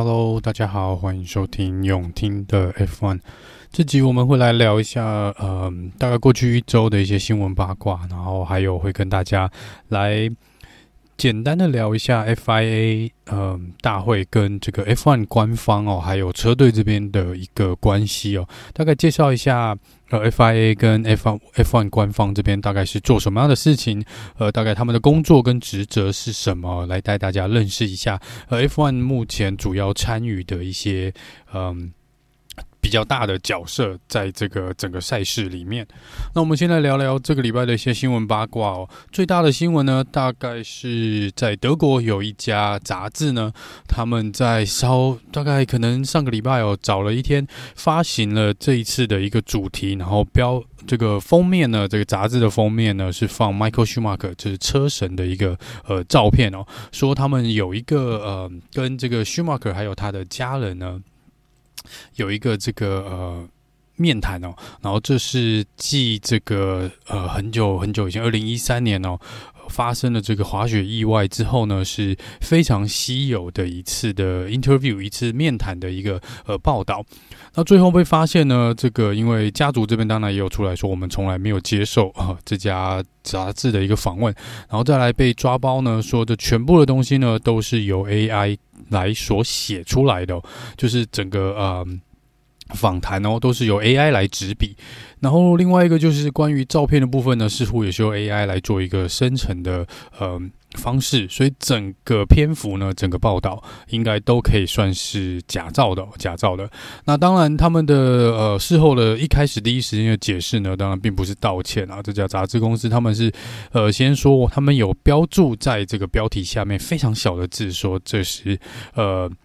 Hello， 大家好，欢迎收听永听的 F1。这集我们会来聊一下，大概过去一周的一些新闻八卦，然后还有会跟大家来简单的聊一下 FIA 大会跟这个 F1 官方哦，还有车队这边的一个关系哦，大概介绍一下。FIA 跟 F1 官方这边大概是做什么样的事情？大概他们的工作跟职责是什么？来带大家认识一下。F1 目前主要参与的一些比较大的角色在这个整个赛事里面。那我们先来聊聊这个礼拜的一些新闻八卦哦。最大的新闻呢，大概是在德国有一家杂志呢，他们在大概可能上个礼拜哦，找了一天发行了这一次的一个主题，然后这个封面呢，这个杂志的封面呢是放 Michael Schumacher 就是车神的一个照片哦，说他们有一个跟这个 Schumacher 还有他的家人呢。有一个这个面谈哦，然后这是继这个很久以前2013年哦发生了这个滑雪意外之后呢，是非常稀有的一次的 interview 一次面谈的一个报道。那最后被发现呢，这个因为家族这边当然也有出来说，我们从来没有接受这家杂志的一个访问，然后再来被抓包呢，说这全部的东西呢都是由 AI 来所写出来的，就是整个访谈哦，都是由 AI 来执笔。然后另外一个就是关于照片的部分呢，似乎也是由 AI 来做一个生成的方式，所以整个篇幅呢，整个报道应该都可以算是假造的。那当然，他们的事后的一开始第一时间的解释呢，当然并不是道歉啊。这家杂志公司他们是先说他们有标注在这个标题下面非常小的字，说这是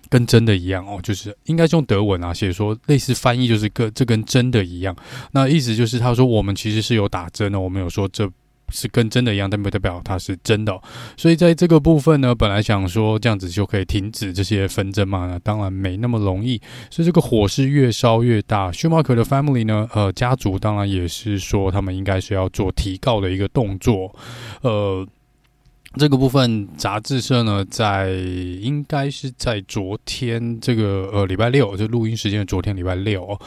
跟真的一样哦，就是应该是用德文啊写说类似翻译就是这跟真的一样。那意思就是他说我们其实是有打针的，我们有说这。是跟真的一样，但不代表它是真的。所以在这个部分呢，本来想说这样子就可以停止这些纷争嘛，当然没那么容易。所以这个火是越烧越大。Schumacher 的 family 呢，家族当然也是说他们应该是要做提告的一个动作。这个部分杂志社呢，应该是在昨天这个礼拜六，就录音时间的昨天礼拜六，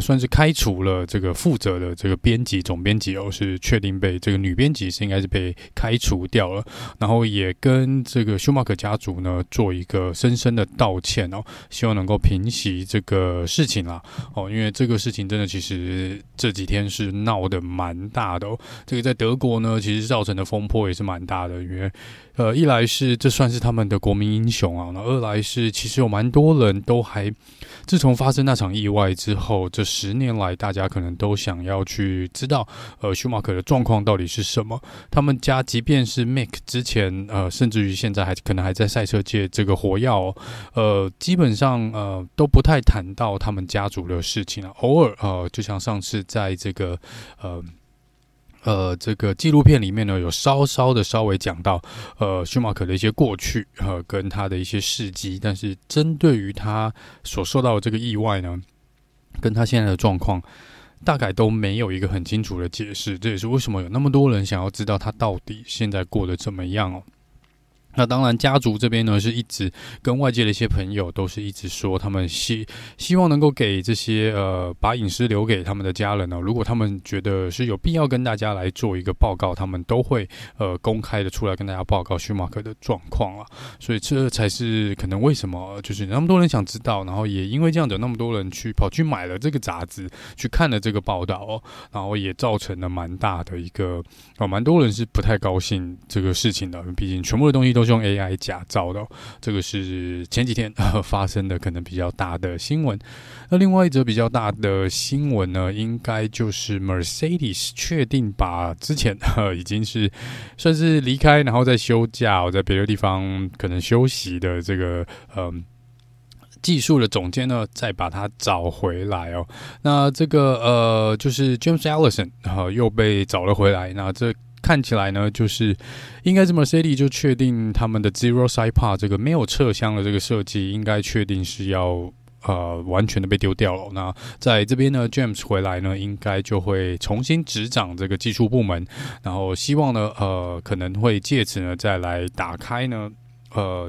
算是开除了这个负责的这个编辑总编辑哦，是确定被这个女编辑是应该是被开除掉了，然后也跟这个Schumacher家族呢做一个深深的道歉哦，希望能够平息这个事情啦哦，因为这个事情真的其实这几天是闹得蛮大的哦，这个在德国呢其实造成的风波也是蛮大的，因为一来是这算是他们的国民英雄啊，那二来是其实有蛮多人都还自从发生那场意外之后，这10年来大家可能都想要去知道Schumacher 的状况到底是什么。他们家即便是 Mick 之前甚至于现在可能还在赛车界这个活跃哦，基本上都不太谈到他们家族的事情啊，偶尔就像上次在这个这个纪录片里面呢，有稍微讲到Schumacher 的一些过去跟他的一些事迹，但是针对于他所受到的这个意外呢，跟他现在的状况，大概都没有一个很清楚的解释。这也是为什么有那么多人想要知道他到底现在过得怎么样哦。那当然，家族这边呢是一直跟外界的一些朋友都是一直说，他们希望能够给这些把隐私留给他们的家人呢，如果他们觉得是有必要跟大家来做一个报告，他们都会公开的出来跟大家报告Schumacher的状况了。所以这才是可能为什么就是那么多人想知道，然后也因为这样子，那么多人跑去买了这个杂志，去看了这个报道哦，然后也造成了蛮大的一个蛮多人是不太高兴这个事情的，毕竟全部的东西都是用 AI 假造的哦，这个是前几天发生的可能比较大的新闻。那另外一则比较大的新闻呢，应该就是 Mercedes 确定把之前已经是算是离开，然后在休假在别的地方可能休息的这个技术的总监呢，再把他找回来哦。那这个就是 James Allison 又被找了回来，那这看起来呢，就是应该是 Mercedes 就确定他们的 Zero Side Pod 这个没有侧箱的这个设计，应该确定是要完全的被丢掉了。那在这边呢 ，James 回来呢，应该就会重新执掌这个技术部门，然后希望呢，可能会借此呢再来打开呢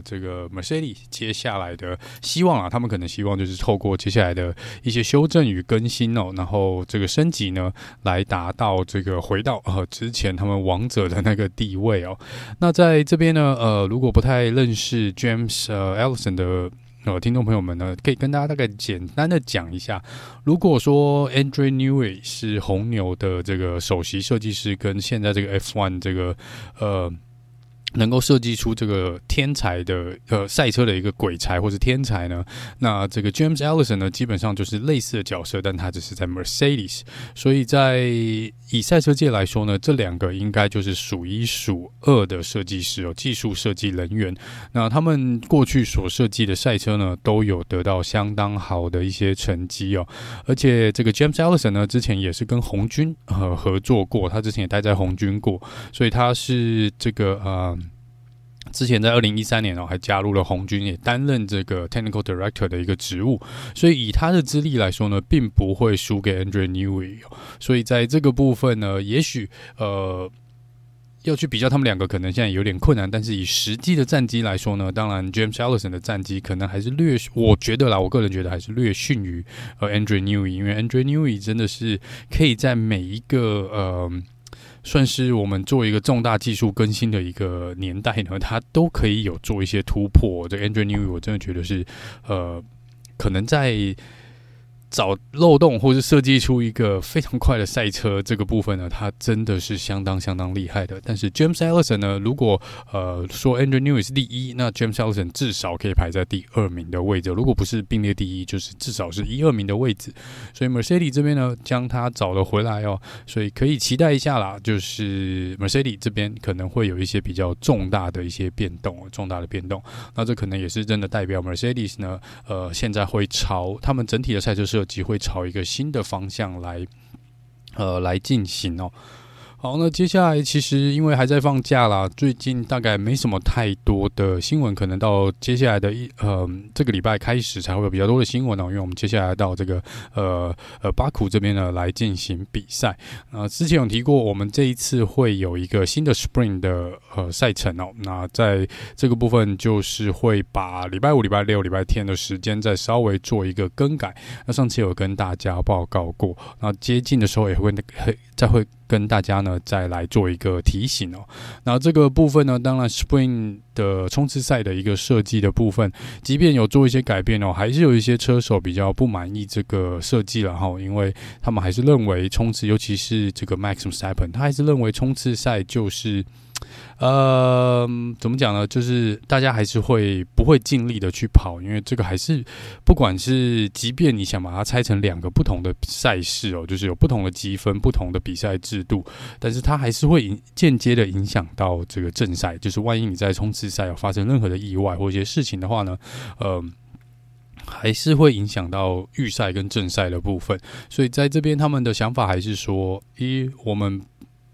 这个 Mercedes 接下来的希望啊，他们可能希望就是透过接下来的一些修正与更新哦，然后这个升级呢，来达到这个回到之前他们王者的那个地位哦。那在这边呢，如果不太认识 James Allison 的听众朋友们呢，可以跟大家大概简单的讲一下，如果说 Adrian Newey 是红牛的这个首席设计师，跟现在这个 F1 这个能够设计出这个天才的赛车的一个鬼才或是天才呢，那这个 James Allison 呢基本上就是类似的角色，但他只是在 Mercedes， 所以在以赛车界来说呢，这两个应该就是数一数二的设计师哦，技术设计人员。那他们过去所设计的赛车呢，都有得到相当好的一些成绩哦。而且这个 James Allison 呢，之前也是跟红军合作过，他之前也待在红军过，所以他是这个之前在2013年还加入了红军，也担任这个 Technical Director 的一个职务，所以以他的资历来说呢，并不会输给 Adrian Newey， 所以在这个部分呢，也许要去比较他们两个可能现在有点困难，但是以实际的战绩来说呢，当然 James Allison 的战绩可能还是略，我觉得啦，我个人觉得还是略逊于Adrian Newey， 因为 Adrian Newey 真的是可以在每一个算是我们做一个重大技术更新的一个年代呢，它都可以有做一些突破。这 Adrian Newey 我真的觉得是可能在找漏洞或是设计出一个非常快的赛车这个部分呢，它真的是相当相当厉害的。但是 James Allison 呢，如果说 Adrian Newey 是第一，那 James Allison 至少可以排在第二名的位置，如果不是并列第一，就是至少是一二名的位置。所以 Mercedes 这边呢，将他找了回来哦，所以可以期待一下啦，就是 Mercedes 这边可能会有一些比较重大的一些变动，重大的变动。那这可能也是真的代表 Mercedes 呢，现在会朝他们整体的赛车设机会朝一个新的方向来进行哦。好，那接下来其实因为还在放假啦，最近大概没什么太多的新闻，可能到接下来的这个礼拜开始才会有比较多的新闻哦，因为我们接下来到这个巴库这边呢来进行比赛。之前有提过，我们这一次会有一个新的 Spring 的赛程哦。那在这个部分就是会把礼拜五、礼拜六、礼拜天的时间再稍微做一个更改。那上次有跟大家报告过，那接近的时候也会再会跟大家呢再来做一个提醒哦。那这个部分呢，当然 Spring 的冲刺赛的一个设计的部分，即便有做一些改变哦，还是有一些车手比较不满意这个设计了哈，因为他们还是认为冲刺，尤其是这个 Max Verstappen， 他还是认为冲刺赛就是怎么讲呢？就是大家还是会不会尽力的去跑，因为这个还是不管是，即便你想把它拆成两个不同的赛事哦，就是有不同的积分、不同的比赛制度，但是它还是会间接的影响到这个正赛。就是万一你在冲刺赛有发生任何的意外或一些事情的话呢，还是会影响到预赛跟正赛的部分。所以在这边他们的想法还是说，我们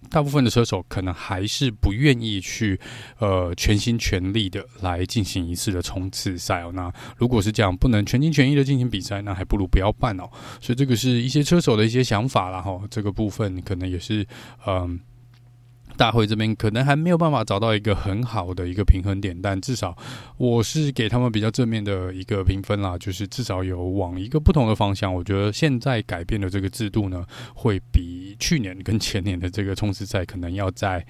大部分的车手可能还是不愿意去全心全力的来进行一次的冲刺赛哦。那如果是这样，不能全心全意的进行比赛，那还不如不要办哦。所以这个是一些车手的一些想法啦哈，这个部分可能也是大会这边可能还没有办法找到一个很好的一个平衡点，但至少我是给他们比较正面的一个评分啦，就是至少有往一个不同的方向。我觉得现在改变的这个制度呢，会比去年跟前年的这个冲刺赛可能要再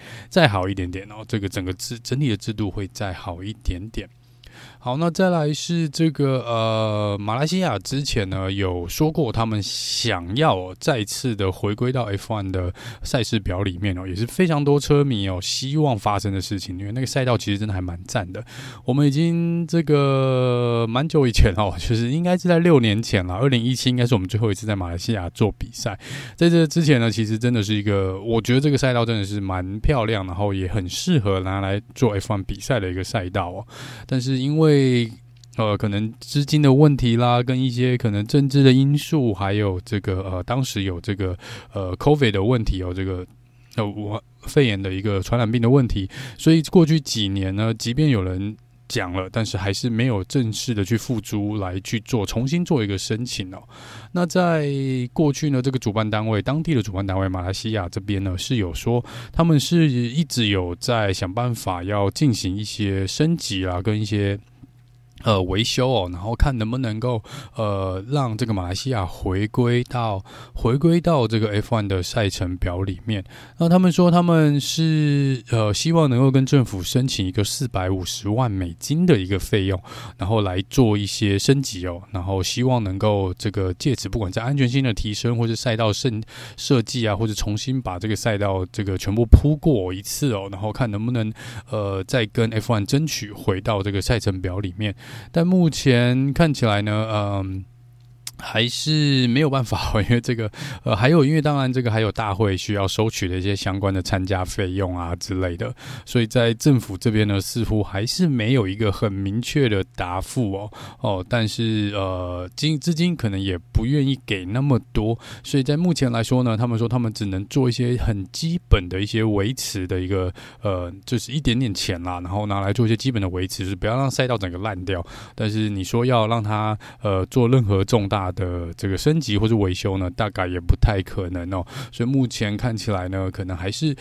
好一点点哦，这个整个整体的制度会再好一点点。好，那再来是这个马来西亚之前呢有说过，他们想要再次的回归到 F1 的赛事表里面哦，也是非常多车迷哦希望发生的事情，因为那个赛道其实真的还蛮赞的。我们已经这个蛮久以前哦，就是应该是在6年前啦，2017应该是我们最后一次在马来西亚做比赛。在这之前呢，其实真的是一个，我觉得这个赛道真的是蛮漂亮，然后也很适合拿来做 F1 比赛的一个赛道哦。但是因为可能资金的问题啦，跟一些可能政治的因素，还有这个当时有这个COVID 的问题，有这个肺炎的一个传染病的问题，所以过去几年呢，即便有人讲了，但是还是没有正式的去付诸来去做重新做一个申请哦。那在过去呢，这个主办单位当地的主办单位马来西亚这边呢，是有说他们是一直有在想办法要进行一些升级啦，跟一些维修哦，然后看能不能够让这个马来西亚回归到这个 F1 的赛程表里面。那他们说他们是希望能够跟政府申请一个$450万的一个费用，然后来做一些升级哦，然后希望能够这个借此不管在安全性的提升，或是赛道设计啊，或者重新把这个赛道这个全部铺过一次哦，然后看能不能再跟 F1 争取回到这个赛程表里面。但目前看起来呢，还是没有办法，因为这个还有，因为当然这个还有大会需要收取的一些相关的参加费用啊之类的，所以在政府这边呢，似乎还是没有一个很明确的答复哦。但是资金可能也不愿意给那么多，所以在目前来说呢，他们说他们只能做一些很基本的一些维持的一个就是一点点钱啦，然后拿来做一些基本的维持，就是不要让赛道整个烂掉。但是你说要让它做任何重大的这个升级或是维修呢，大概也不太可能哦。所以目前看起来呢，可能还是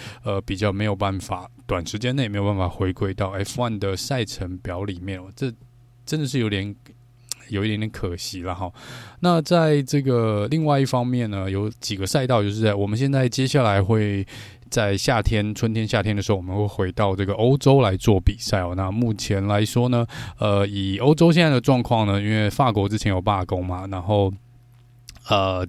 比较没有办法，短时间内没有办法回归到 F1 的赛程表里面哦。这真的是有一点点可惜了哈。那在这个另外一方面呢，有几个赛道就是在我们现在接下来会。在夏天、春天、夏天的时候，我们会回到这个欧洲来做比赛哦。那目前来说呢，以欧洲现在的状况呢，因为法国之前有罢工嘛，然后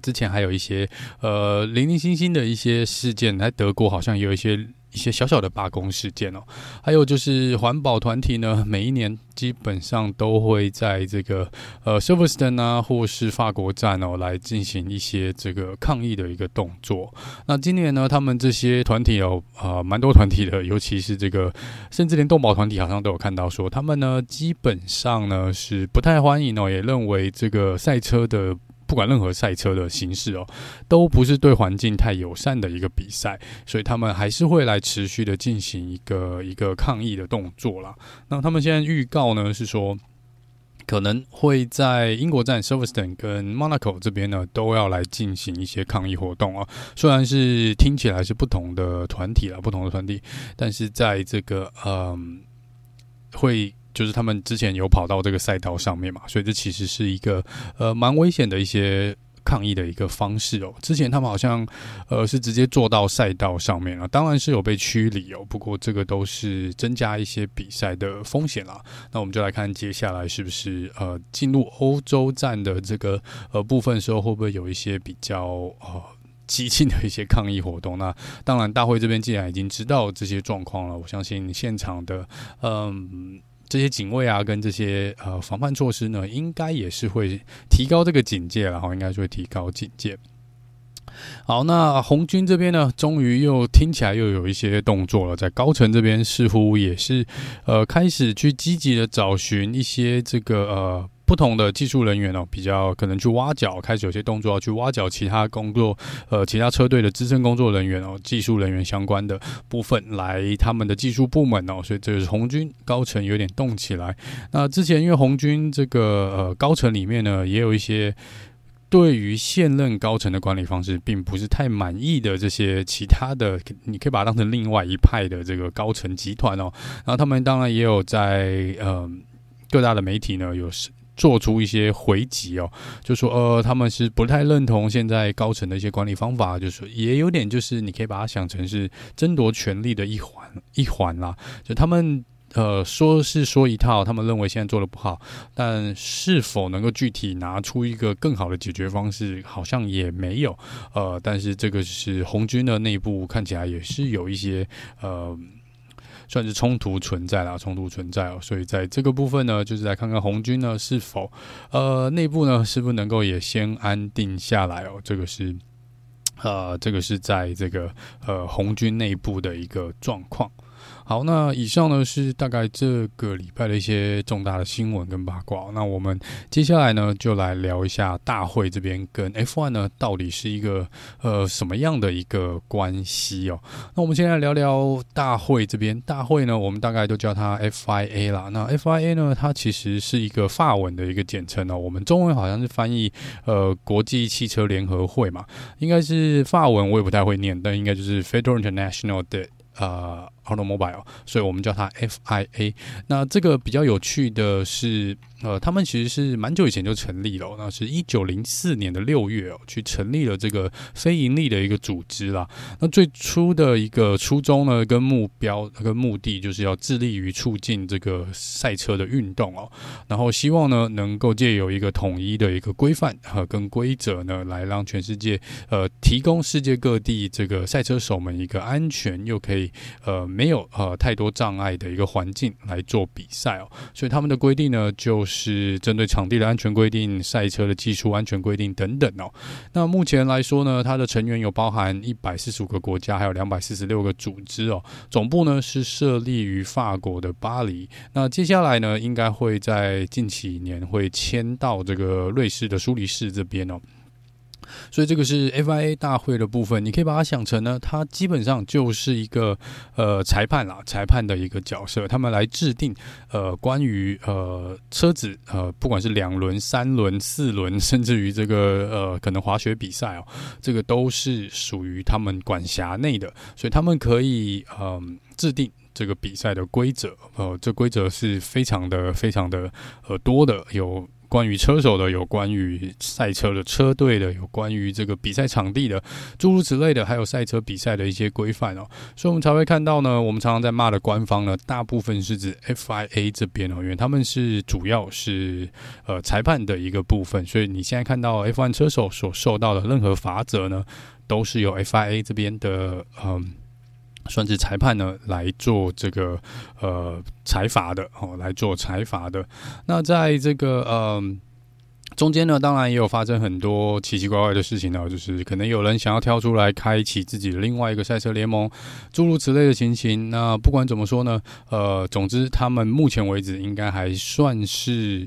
之前还有一些零零星星的一些事件，在德国好像也有一些小小的罢工事件哦。还有就是环保团体呢，每一年基本上都会在这个Silverstone 啊，或是法国站哦，来进行一些这个抗议的一个动作。那今年呢，他们这些团体有蛮多团体的，尤其是这个，甚至连动保团体好像都有看到说，他们呢基本上呢是不太欢迎哦，也认为这个赛车的。不管任何赛车的形式哦，都不是对环境太友善的一个比赛，所以他们还是会来持续的进行一个抗议的动作啦。那他们现在预告呢是说，可能会在英国站 Silverstone 跟 Monaco 这边呢，都要来进行一些抗议活动啊。虽然是听起来是不同的团体，但是在这个会。就是他们之前有跑到这个赛道上面嘛，所以这其实是一个蛮危险的一些抗议的一个方式哦。之前他们好像是直接坐到赛道上面了，当然是有被驱离哦。不过这个都是增加一些比赛的风险啦。那我们就来看接下来是不是进入欧洲站的这个部分的时候，会不会有一些比较激进的一些抗议活动。那当然，大会这边既然已经知道这些状况了，我相信现场的这些警卫啊，跟这些防范措施呢，应该也是会提高这个警戒，然后应该是会提高警戒。好，那红军这边呢，终于又听起来又有一些动作了，在高层这边似乎也是开始去积极的找寻一些这个不同的技术人员哦，比较可能去挖角，开始有些动作要去挖角其他工作，其他车队的资深工作人员哦，技术人员相关的部分来他们的技术部门哦，所以这就是红军高层有点动起来。那之前因为红军这个高层里面呢，也有一些。对于现任高层的管理方式并不是太满意的这些其他的，你可以把它当成另外一派的这个高层集团哦，然后他们当然也有在各大的媒体呢有做出一些回击哦，就说他们是不太认同现在高层的一些管理方法，就是也有点就是你可以把它想成是争夺权力的一环啦，就他们。说是说一套，他们认为现在做的不好，但是否能够具体拿出一个更好的解决方式，好像也没有。但是这个是红军的内部看起来也是有一些算是冲突存在哦，所以在这个部分呢，就是来看看红军呢是否内部呢是不是能够也先安定下来哦，这个是在这个红军内部的一个状况。好，那以上呢是大概这个礼拜的一些重大的新闻跟八卦。那我们接下来呢就来聊一下大会这边跟 F1 呢到底是一个什么样的一个关系哦。那我们先来聊聊大会这边。大会呢我们大概都叫它 FIA 啦。那 FIA 呢它其实是一个法文的一个简称哦，我们中文好像是翻译国际汽车联合会嘛，应该是法文我也不太会念，但应该就是 Federal International 的Automobile， 所以我们叫它 FIA。 那这个比较有趣的是他们其实是蛮久以前就成立了，那是1904年的6月去成立了这个非盈利的一个组织啦。那最初的一个初衷呢跟目标跟目的就是要致力于促进这个赛车的运动哦，然后希望呢能够藉由一个统一的一个规范跟规则呢来让全世界提供世界各地这个赛车手们一个安全又可以没有太多障碍的一个环境来做比赛哦。所以他们的规定呢就是针对场地的安全规定、赛车的技术安全规定等等哦。那目前来说呢，它的成员有包含145个国家，还有246个组织哦。总部呢是设立于法国的巴黎。那接下来呢，应该会在近几年会迁到这个瑞士的苏黎世这边哦。所以这个是 FIA 大会的部分，你可以把它想成呢，它基本上就是一个裁判啦，裁判的一个角色，他们来制定关于车子不管是2轮、3轮、4轮，甚至于这个可能滑雪比赛哦，这个都是属于他们管辖内的，所以他们可以制定这个比赛的规则，这规则是非常的多的，有关于车手的，有关于赛车的车队的，有关于这个比赛场地的诸如此类的，还有赛车比赛的一些规范哦。所以我们才会看到呢，我们常常在骂的官方呢，大部分是指 FIA 这边哦，因为他们是主要是裁判的一个部分，所以你现在看到 F1 车手所受到的任何罚则呢，都是由 FIA 这边的算是裁判呢来做这个裁罚的哦，来做裁罚的。那在这个中间呢，当然也有发生很多奇奇怪怪的事情呢，就是可能有人想要跳出来开启自己的另外一个赛车联盟，诸如此类的情形。那不管怎么说呢，总之他们目前为止应该还算是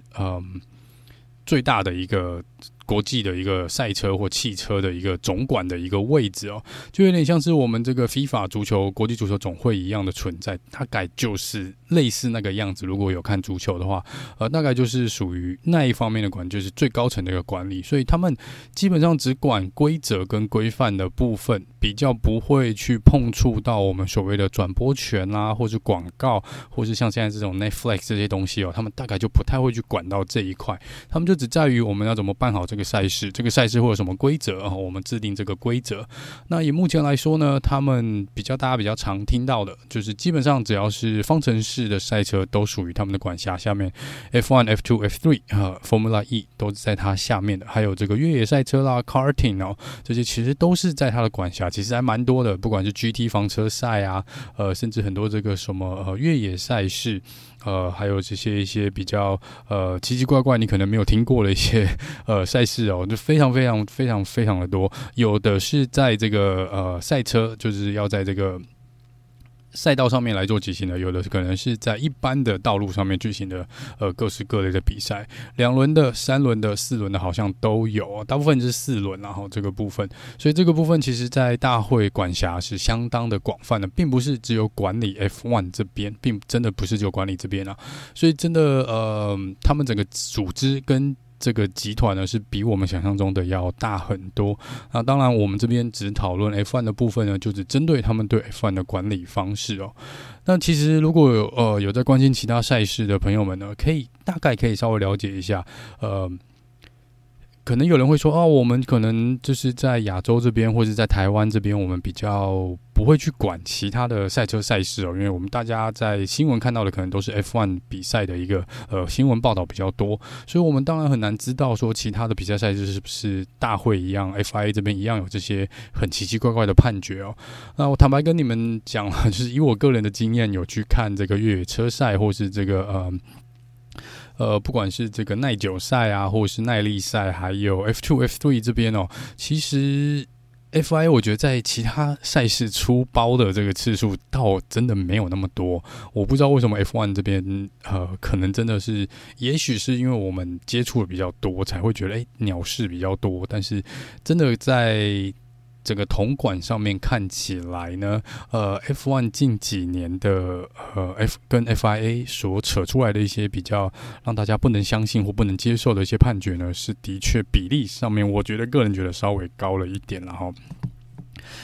最大的一个国际的一个赛车或汽车的一个总管的一个位置哦，就有点像是我们这个 FIFA 足球国际足球总会一样的存在，大概就是类似那个样子。如果有看足球的话，大概就是属于那一方面的管，就是最高层的一个管理，所以他们基本上只管规则跟规范的部分，比较不会去碰触到我们所谓的转播权啦，或是广告，或是像现在这种 Netflix 这些东西哦，他们大概就不太会去管到这一块，他们就只在于我们要怎么办好这个赛事，这个赛事会有什么规则，我们制定这个规则。那以目前来说呢，他们大家比较常听到的就是基本上只要是方程式的赛车都属于他们的管辖下面， F1 F2 F3 Formula E 都是在它下面的，还有这个越野赛车啦 Karting 哦，这些其实都是在它的管辖，其实还蛮多的，不管是 GT 房车赛啊甚至很多这个什么越野赛事还有这些一些比较奇奇怪怪你可能没有听过的一些赛事哦，就非常的多，有的是在这个赛车就是要在这个赛道上面来做举行的，有的可能是在一般的道路上面举行的各式各类的比赛，2轮的、3轮的、4轮的好像都有，大部分是4轮然后这个部分。所以这个部分其实在大会管辖是相当的广泛的，并不是只有管理 F1 这边，并真的不是只有管理这边啊。所以真的他们整个组织跟这个集团呢是比我们想象中的要大很多。那当然我们这边只讨论 F1 的部分呢，就只针对他们对 F1 的管理方式哦。那其实如果有在关心其他赛事的朋友们呢，大概可以稍微了解一下可能有人会说啊，我们可能就是在亚洲这边或者在台湾这边，我们比较不会去管其他的赛车赛事哦，因为我们大家在新闻看到的可能都是 F1 比赛的一个新闻报道比较多，所以我们当然很难知道说其他的比赛赛事是不是大会一样 FIA 这边一样有这些很奇奇怪怪的判决哦。那我坦白跟你们讲了，就是以我个人的经验，有去看这个越野车赛或是这个不管是这个耐久赛啊，或者是耐力赛，还有 F2、F3 这边哦，其实 FIA 我觉得在其他赛事出包的这个次数倒真的没有那么多，我不知道为什么 F1 这边可能真的是，也许是因为我们接触的比较多才会觉得鸟事比较多，但是真的在整个统管上面看起来呢，F1 近几年的跟 FIA 所扯出来的一些比较让大家不能相信或不能接受的一些判决呢，是的确比例上面我觉得个人觉得稍微高了一点，然后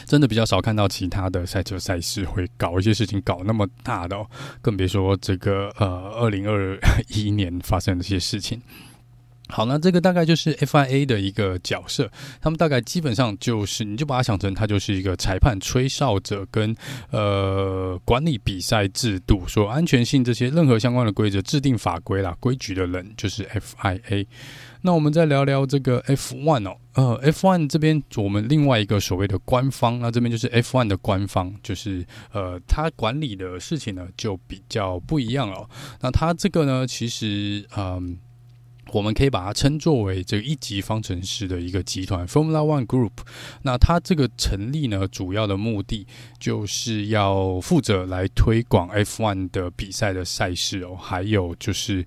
真的比较少看到其他的赛车赛事会搞一些事情搞那么大的哦，更别说这个2021年发生的一些事情。好，那这个大概就是 FIA 的一个角色，他们大概基本上就是你就把它想成它就是一个裁判、吹哨者跟管理比赛制度、说安全性这些任何相关的规则、制定法规啦、规矩的人就是 FIA。那我们再聊聊这个 F1 哦，F1 这边我们另外一个所谓的官方，那这边就是 F1 的官方，就是他管理的事情呢就比较不一样哦。那他这个呢，其实我们可以把它称作为这个一级方程式的一个集团 Formula One Group。 那它这个成立呢，主要的目的就是要负责来推广 F1 的比赛的赛事哦，还有就是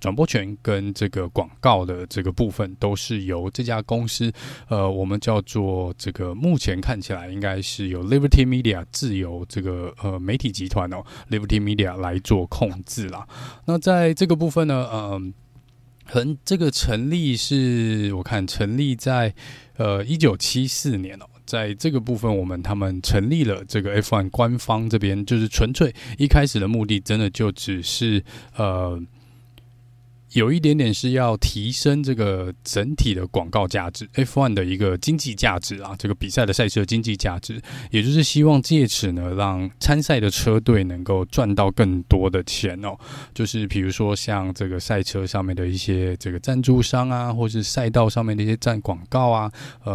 转播权跟这个广告的这个部分都是由这家公司我们叫做这个目前看起来应该是由 Liberty Media 自由这个媒体集团哦 Liberty Media 来做控制啦。那在这个部分呢这个成立是我看成立在1974年哦，在这个部分他们成立了这个 F1 官方这边，就是纯粹一开始的目的真的就只是有一点点是要提升这个整体的广告价值 F1 的一个经济价值啊，这个比赛的赛事的经济价值，也就是希望借此呢让参赛的车队能够赚到更多的钱哦，就是比如说像这个赛车上面的一些这个赞助商啊，或是赛道上面的一些站广告啊，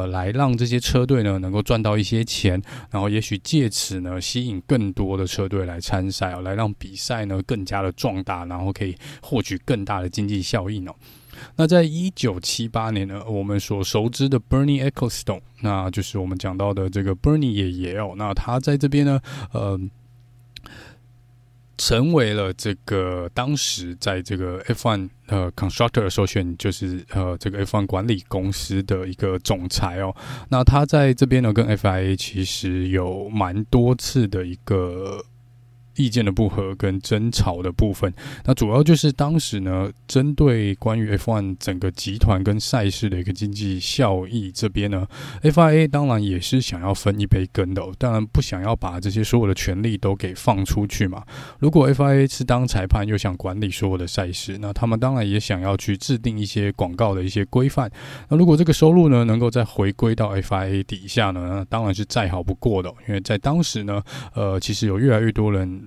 来让这些车队呢能够赚到一些钱，然后也许借此呢吸引更多的车队来参赛哦，来让比赛呢更加的壮大，然后可以获取更大的经济效应哦。那在1978年呢，我们所熟知的 Bernie Ecclestone， 那就是我们讲到的这个 Bernie 爷爷哦，那他在这边呢，成为了这个当时在这个 F1 Constructor Association， 就是这个 F1 管理公司的一个总裁哦。那他在这边呢，跟 FIA 其实有蛮多次的一个意见的不合跟争吵的部分，那主要就是当时呢，针对关于 F1 整个集团跟赛事的一个经济效益这边呢 ，FIA 当然也是想要分一杯羹的哦，当然不想要把这些所有的权利都给放出去嘛。如果 FIA 是当裁判又想管理所有的赛事，那他们当然也想要去制定一些广告的一些规范。那如果这个收入呢能够再回归到 FIA 底下呢，那当然是再好不过的哦，因为在当时呢，其实有越来越多人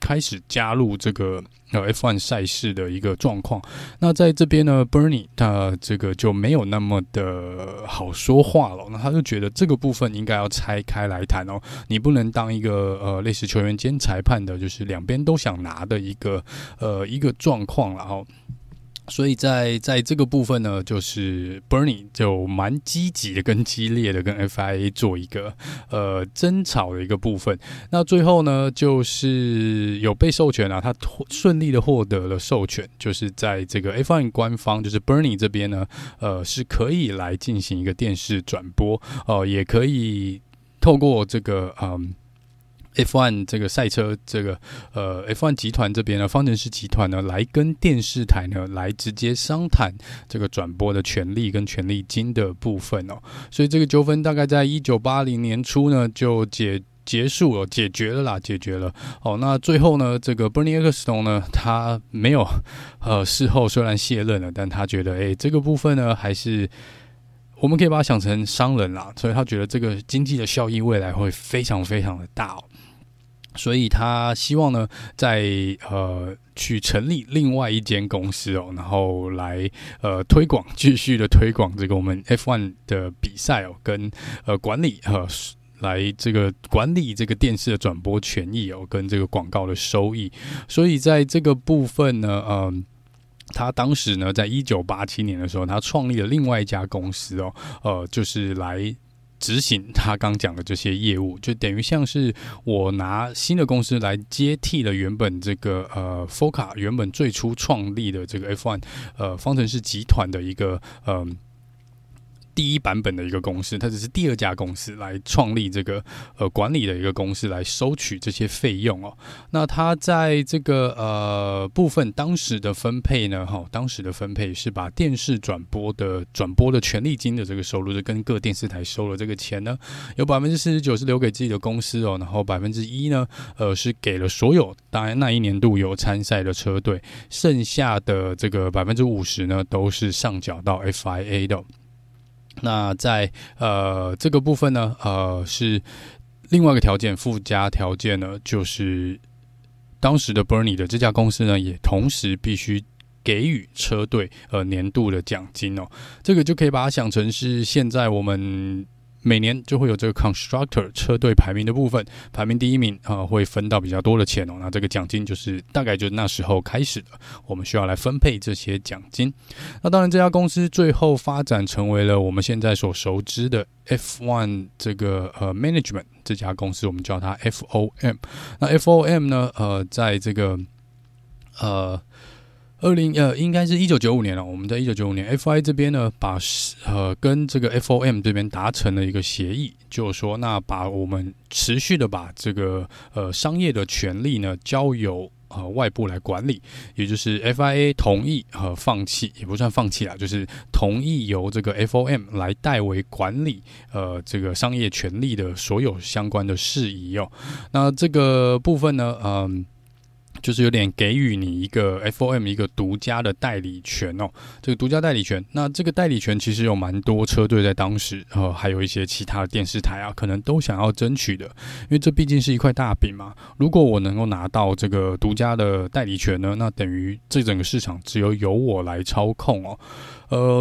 开始加入这个F1 赛事的一个状况。那在这边呢 Bernie 他这个就没有那么的好说话了，那他就觉得这个部分应该要拆开来谈哦，你不能当一个类似球员兼裁判的，就是两边都想拿的一个状况啦哦。所以在这个部分呢，就是 Bernie 就蛮积极的跟激烈的跟 FIA 做一个争吵的一个部分。那最后呢，就是有被授权啊，他顺利的获得了授权，就是在这个 F1 官方，就是 Bernie 这边呢，是可以来进行一个电视转播哦，也可以透过这个F1 这个赛车这个F1 集团这边呢，方程式集团呢，来跟电视台呢来直接商谈这个转播的权利跟权利金的部分哦。所以这个纠纷大概在1980年初呢就结束了，解决了哦。那最后呢，这个 Bernie Ecclestone 呢，他没有事后虽然卸任了，但他觉得这个部分呢还是我们可以把它想成商人啦，所以他觉得这个经济的效益未来会非常非常的大哦。所以他希望呢，在去成立另外一间公司哦，然后来推广，继续的推广这个我们 F1 的比赛哦，跟管理来这个管理这个电视的转播权益哦，跟这个广告的收益。所以在这个部分呢，他当时呢，在1987年的时候，他创立了另外一家公司哦，就是来执行他刚讲的这些业务，就等于像是我拿新的公司来接替了原本这个FOCA 原本最初创立的这个 F1 方程式集团的一个第一版本的一个公司，它只是第二家公司来创立这个管理的一个公司来收取这些费用哦。那它在这个部分当时的分配呢，当时的分配是把电视转播的权利金的这个收入，就跟各电视台收了这个钱呢，有 49% 是留给自己的公司哦，然后 1% 呢是给了所有当然那一年度有参赛的车队，剩下的这个 50% 呢都是上缴到 FIA 的。那在这个部分呢，是另外一个条件，附加条件呢，就是当时的 Bernie 的这家公司呢，也同时必须给予车队年度的奖金哦。这个就可以把它想成是现在我们每年就会有这个 constructor 车队排名的部分，排名第一名会分到比较多的钱哦。那这个奖金就是大概就是那时候开始的，我们需要来分配这些奖金。那当然，这家公司最后发展成为了我们现在所熟知的 F1 这个management 这家公司，我们叫它 FOM。那 FOM 呢，在这个应该是1995年了，我们在1995年 FIA 这边呢把跟这个 FOM 这边达成了一个协议，就是说那把我们持续的把这个商业的权利呢交由外部来管理，也就是 FIA 同意放弃，也不算放弃啦，就是同意由这个 FOM 来代为管理这个商业权利的所有相关的事宜哦。那这个部分呢就是有点给予你一个 FOM 一个独家的代理权哦，这个独家代理权，那这个代理权其实有蛮多车队在当时还有一些其他的电视台啊，可能都想要争取的，因为这毕竟是一块大饼嘛。如果我能够拿到这个独家的代理权呢，那等于这整个市场只有由我来操控哦。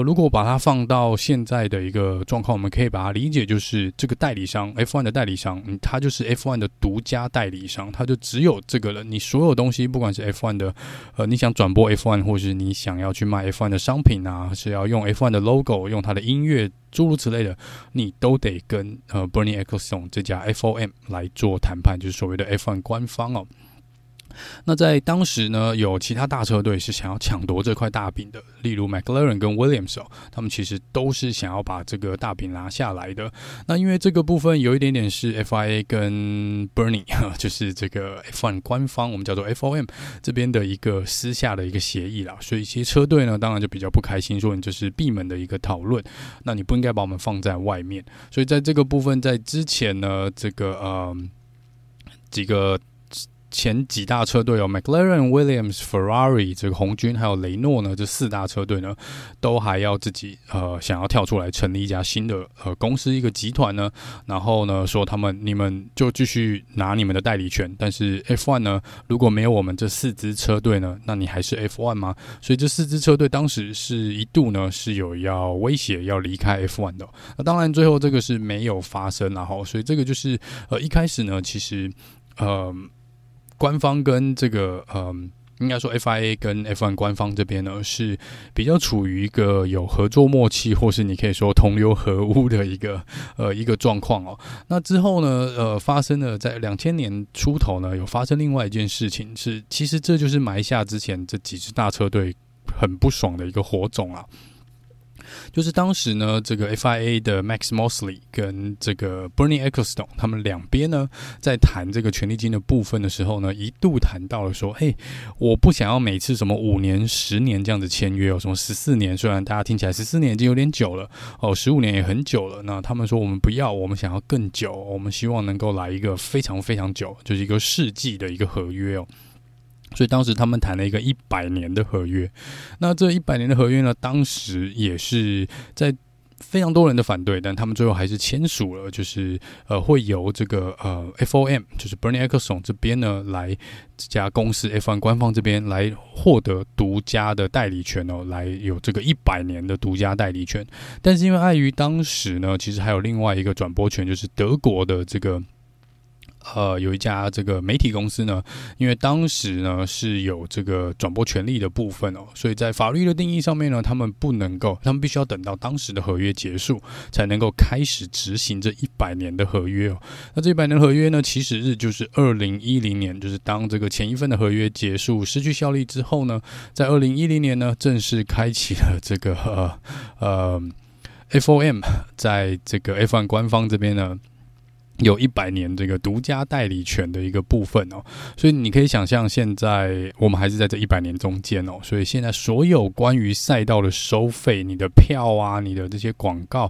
如果把它放到现在的一个状况，我们可以把它理解就是这个代理商 F1 的代理商，他就是 F1 的独家代理商，他就只有这个人，你所有东西不管是 F1 的你想转播 F1 或是你想要去卖 F1 的商品啊，是要用 F1 的 logo 用它的音乐诸如此类的，你都得跟Bernie Ecclestone 这家 FOM 来做谈判，就是所谓的 F1 官方哦。那在当时呢，有其他大车队是想要抢夺这块大饼的，例如 McLaren 跟 Williams 哦，他们其实都是想要把这个大饼拿下来的。那因为这个部分有一点点是 FIA 跟 Bernie 就是这个 F1 官方，我们叫做 FOM 这边的一个私下的一个协议啦，所以一些车队呢，当然就比较不开心，说你这是闭门的一个讨论，那你不应该把我们放在外面。所以在这个部分，在之前呢，这个几个前几大车队有 McLaren、Williams、Ferrari 这个红军还有雷诺呢，这四大车队呢，都还要自己想要跳出来成立一家新的公司一个集团呢，然后呢说你们就继续拿你们的代理权，但是 F1 呢如果没有我们这四支车队呢，那你还是 F1 吗？所以这四支车队当时是一度呢是有要威胁要离开 F1 的，那当然最后这个是没有发生啦，所以这个就是一开始呢其实官方跟这个应该说 FIA 跟 F1 官方这边呢是比较处于一个有合作默契，或是你可以说同流合污的一个状况哦。那之后呢，发生了在2000年出头呢，有发生另外一件事情是，其实这就是埋下之前这几支大车队很不爽的一个火种啊。就是当时呢，这个 FIA 的 Max Mosley 跟这个 Bernie Ecclestone 他们两边呢，在谈这个权利金的部分的时候呢，一度谈到了说，嘿，我不想要每次什么5年、10年这样子签约哦，什么14年，虽然大家听起来14年已经有点久了哦，15年也很久了。那他们说我们不要，我们想要更久，我们希望能够来一个非常非常久，就是一个世纪的一个合约哦。所以当时他们谈了一个100年的合约，那这100年的合约呢，当时也是在非常多人的反对，但他们最后还是签署了，就是会由这个FOM， 就是 Bernie Ecclestone 这边呢，来这家公司 F1 官方这边来获得独家的代理权哦，来有这个100年的独家代理权。但是因为碍于当时呢，其实还有另外一个转播权，就是德国的这个有一家这个媒体公司呢，因为当时呢是有这个转播权利的部分哦，所以在法律的定义上面呢，他们必须要等到当时的合约结束，才能够开始执行这100年的合约哦。那这100年合约呢，起始日就是2010年，就是当这个前一份的合约结束失去效力之后呢，在2010年呢，正式开启了这个FOM 在这个 F1 官方这边呢。有100年这个独家代理权的一个部分哦，所以你可以想象现在我们还是在这100年中间哦，所以现在所有关于赛道的收费，你的票啊，你的这些广告，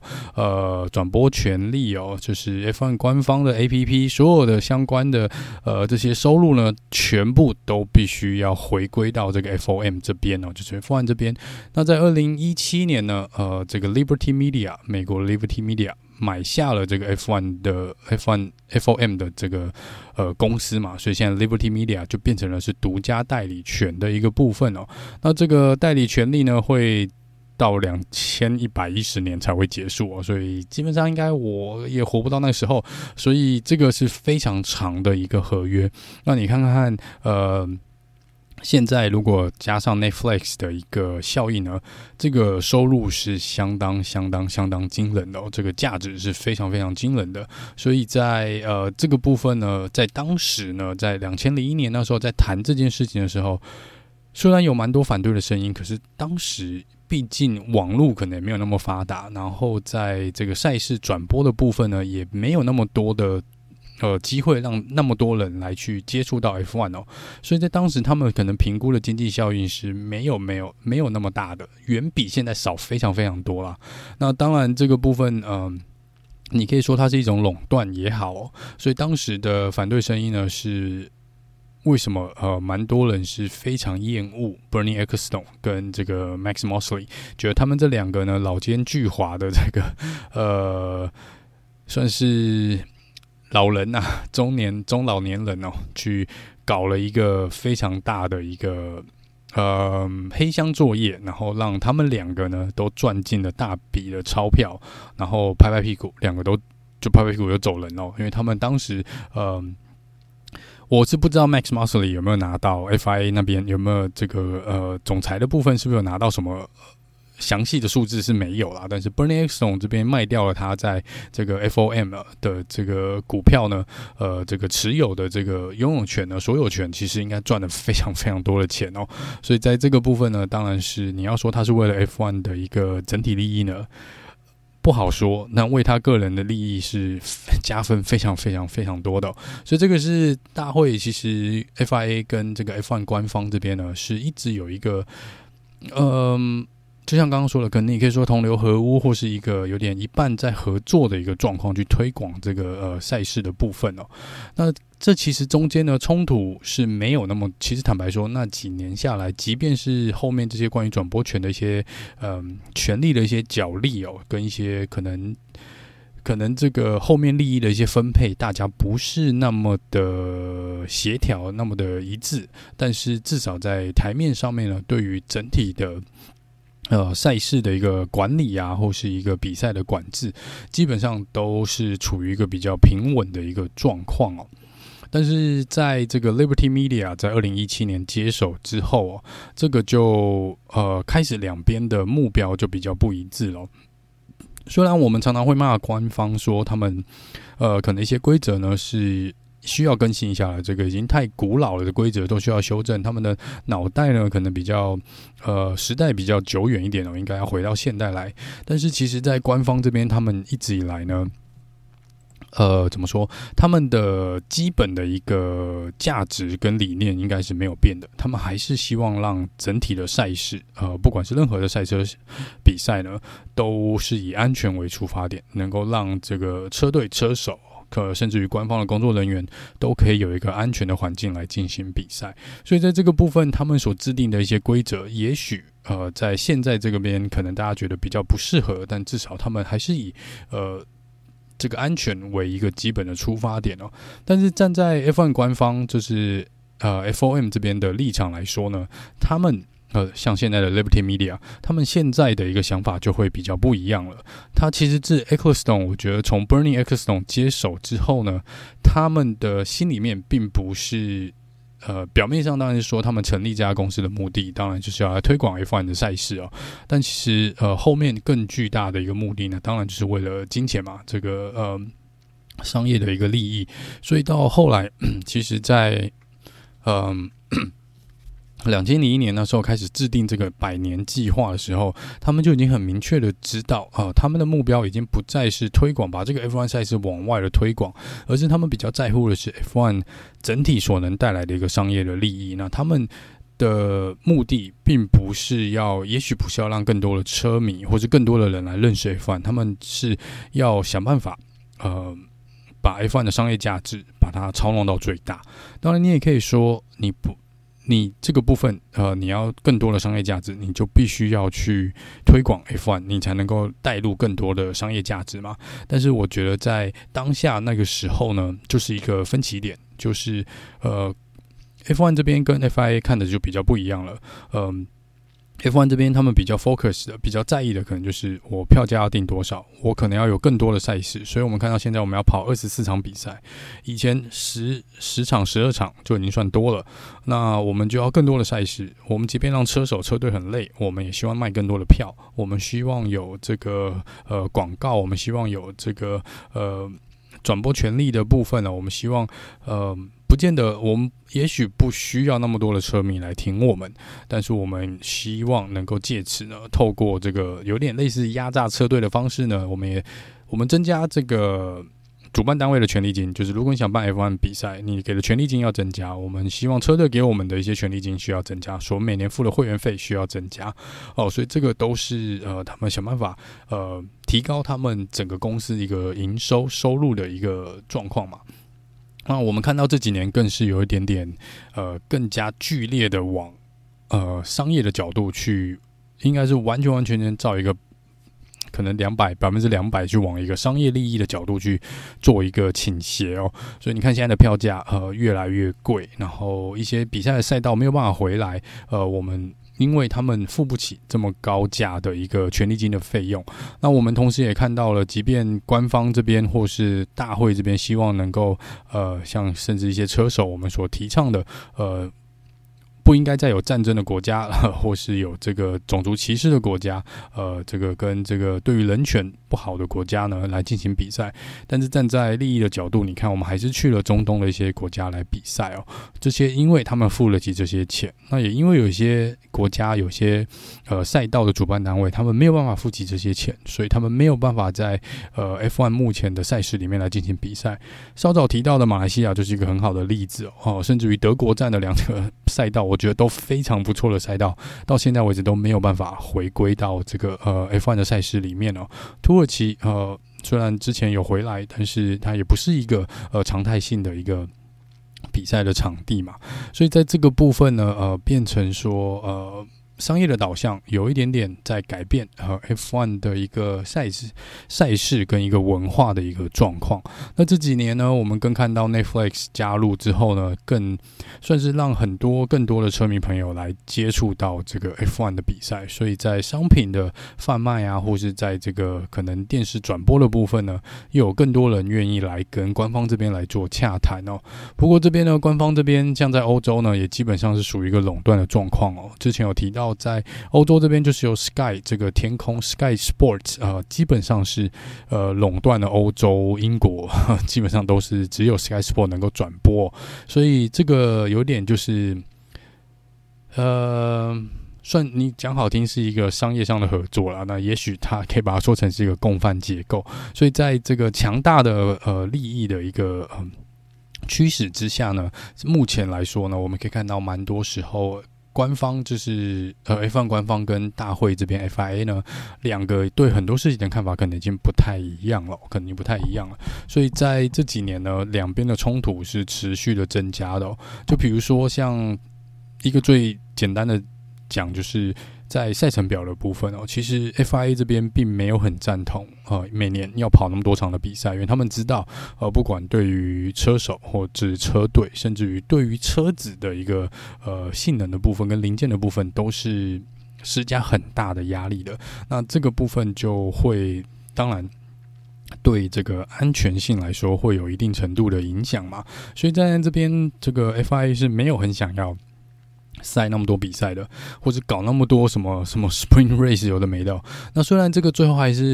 转播权利哦，就是 F1 官方的 APP 所有的相关的这些收入呢，全部都必须要回归到这个 FOM 这边哦，就是 F1 这边。那在2017年呢，这个 Liberty Media 美国 Liberty Media。买下了这个 FOM 的这个公司嘛，所以现在 Liberty Media 就变成了是独家代理权的一个部分哦。那这个代理权利呢，会到2110年才会结束哦，所以基本上应该我也活不到那时候，所以这个是非常长的一个合约。那你看看现在如果加上 Netflix 的一个效益呢，这个收入是相当惊人的哦，这个价值是非常惊人的。所以在这个部分呢，在当时呢，在2001年那时候在谈这件事情的时候，虽然有蛮多反对的声音，可是当时毕竟网络可能也没有那么发达，然后在这个赛事转播的部分呢，也没有那么多的机会让那么多人来去接触到 F1 哦，所以在当时他们可能评估的经济效应是没有那么大的，远比现在少非常多啦。那当然这个部分你可以说它是一种垄断也好哦，所以当时的反对声音呢是为什么蛮多人是非常厌恶 Bernie Ecclestone 跟这个 Max Mosley， 觉得他们这两个呢老奸巨猾的这个算是。老人啊，中老年人哦，去搞了一个非常大的一个黑箱作业，然后让他们两个呢都赚进了大笔的钞票，然后拍屁股，两个都就拍屁股就走人哦，因为他们当时我是不知道 Max Mosley 有没有拿到 FIA 那边有没有这个总裁的部分是不是有拿到什么。详细的数字是没有啦，但是 Bernie Ecclestone 这边卖掉了他在这个 FOM 的这个股票呢，这个持有的这个拥有权呢，所有权其实应该赚了非常多的钱哦，所以在这个部分呢，当然是你要说他是为了 F1 的一个整体利益呢，不好说，那为他个人的利益是加分非常多的哦，所以这个是大会其实 FIA 跟这个 F1 官方这边呢，是一直有一个就像刚刚说的，可能你可以说同流合污，或是一个有点一半在合作的一个状况去推广这个赛事的部分哦。那这其实中间呢冲突是没有那么，其实坦白说，那几年下来，即便是后面这些关于转播权的一些权利的一些角力哦，跟一些可能这个后面利益的一些分配，大家不是那么的协调，那么的一致，但是至少在台面上面呢，对于整体的。赛事的一个管理啊，或是一个比赛的管制，基本上都是处于一个比较平稳的一个状况哦。但是在这个 Liberty Media 在2017年接手之后哦，这个就开始两边的目标就比较不一致了。虽然我们常常会骂官方说他们可能一些规则呢是。需要更新一下了，这个已经太古老了的规则都需要修正。他们的脑袋呢，可能比较时代比较久远一点哦，应该要回到现代来。但是其实，在官方这边，他们一直以来呢，怎么说？他们的基本的一个价值跟理念应该是没有变的。他们还是希望让整体的赛事，不管是任何的赛车比赛呢，都是以安全为出发点，能够让这个车队车手。甚至于官方的工作人员都可以有一个安全的环境来进行比赛，所以在这个部分，他们所制定的一些规则，也许在现在这个边可能大家觉得比较不适合，但至少他们还是以这个安全为一个基本的出发点哦。但是站在 F1 官方就是FOM 这边的立场来说呢，他们像现在的 Liberty Media 他们现在的一个想法就会比较不一样了。他其实自 Ecclestone 我觉得从 Bernie Ecclestone 接手之后呢，他们的心里面并不是表面上当然是说他们成立这家公司的目的当然就是要来推广 F1 的赛事哦，但其实后面更巨大的一个目的呢，当然就是为了金钱嘛，这个商业的一个利益。所以到后来其实在2001年那时候开始制定这个百年计划的时候，他们就已经很明确的知道他们的目标已经不再是推广把这个 F1 赛事往外的推广，而是他们比较在乎的是 F1 整体所能带来的一个商业的利益。那他们的目的并不是要，也许不是要让更多的车迷或是更多的人来认识 F1， 他们是要想办法把 F1 的商业价值把它操弄到最大。当然你也可以说你这个部分你要更多的商业价值，你就必须要去推广 F1， 你才能够带入更多的商业价值嘛。但是我觉得在当下那个时候呢，就是一个分歧点，就是F1 这边跟 FIA 看的就比较不一样了。F1 这边他们比较 focus 的，比较在意的可能就是我票价要定多少，我可能要有更多的赛事，所以我们看到现在我们要跑24场比赛，以前10场12场就已经算多了，那我们就要更多的赛事，我们即便让车手车队很累，我们也希望卖更多的票，我们希望有这个广告，我们希望有这个转播权利的部分呢，我们希望不见得，我们也许不需要那么多的车迷来听我们，但是我们希望能够借此呢，透过这个有点类似压榨车队的方式呢，我们增加这个主办单位的权利金，就是如果你想办 F1 比赛，你给的权利金要增加，我们希望车队给我们的一些权利金需要增加，所每年付的会员费需要增加所以这个都是他们想办法提高他们整个公司一个营收入的一个状况嘛。那我们看到这几年更是有一点点更加剧烈的往商业的角度去，应该是完全照一个可能200%去往一个商业利益的角度去做一个倾斜哦。所以你看现在的票价越来越贵，然后一些比赛的赛道没有办法回来，我们因为他们付不起这么高价的一个权利金的费用。那我们同时也看到了，即便官方这边或是大会这边希望能够像甚至一些车手我们所提倡的不应该再有战争的国家或是有这个种族歧视的国家这个跟这个对于人权不好的国家呢来进行比赛，但是站在利益的角度，你看我们还是去了中东的一些国家来比赛哦。这些因为他们付得起这些钱，那也因为有些国家有些赛道的主办单位他们没有办法付起这些钱，所以他们没有办法在F1 目前的赛事里面来进行比赛。稍早提到的马来西亚就是一个很好的例子哦，甚至于德国站的两个赛道，我觉得都非常不错的赛道，到现在为止都没有办法回归到这个F1 的赛事里面哦。土耳其虽然之前有回来，但是它也不是一个常态性的一个比赛的场地嘛，所以在这个部分呢变成说商业的导向有一点点在改变F1 的一个赛事跟一个文化的一个状况。那这几年呢，我们更看到 Netflix 加入之后呢，更算是让很多更多的车迷朋友来接触到这个 F1 的比赛，所以在商品的贩卖啊，或是在这个可能电视转播的部分呢，又有更多人愿意来跟官方这边来做洽谈哦。不过这边呢，官方这边像在欧洲呢，也基本上是属于一个垄断的状况哦。之前有提到在欧洲这边就是由 Sky 这个天空 Sky Sports 基本上是垄断了欧洲英国，基本上都是只有 Sky Sports 能够转播，所以这个有点就是算你讲好听是一个商业上的合作啦，那也许它可以把它说成是一个共犯结构。所以在这个强大的利益的一个驱使之下呢，目前来说呢，我们可以看到蛮多时候官方就是F1 官方跟大会这边 FIA 呢，两个对很多事情的看法可能已经不太一样了，所以在这几年呢，两边的冲突是持续的增加的哦。就比如说像一个最简单的讲，就是在赛程表的部分哦，其实 FIA 这边并没有很赞同每年要跑那么多场的比赛，因为他们知道不管对于车手或者车队，甚至于对于车子的一个性能的部分跟零件的部分都是施加很大的压力的。那这个部分就会当然对这个安全性来说会有一定程度的影响嘛，所以在这边这个 FIA 是没有很想要塞那么多比赛的，或者搞那么多什么 Spring Race 有的没的。那虽然这个最后还是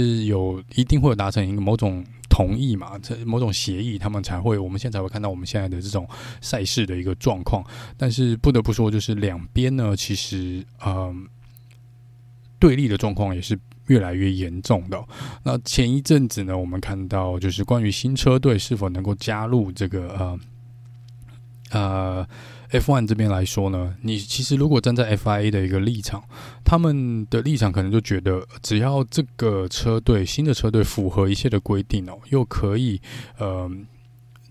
一定会有达成一个某种同意嘛，某种协议，他们我们现在才会看到我们现在的这种赛事的一个状况。但是不得不说，就是两边呢，其实对立的状况也是越来越严重的。那前一阵子呢，我们看到就是关于新车队是否能够加入这个F1 这边来说呢，你其实如果站在 FIA 的一个立场，他们的立场可能就觉得，只要这个车队新的车队符合一切的规定哦，又可以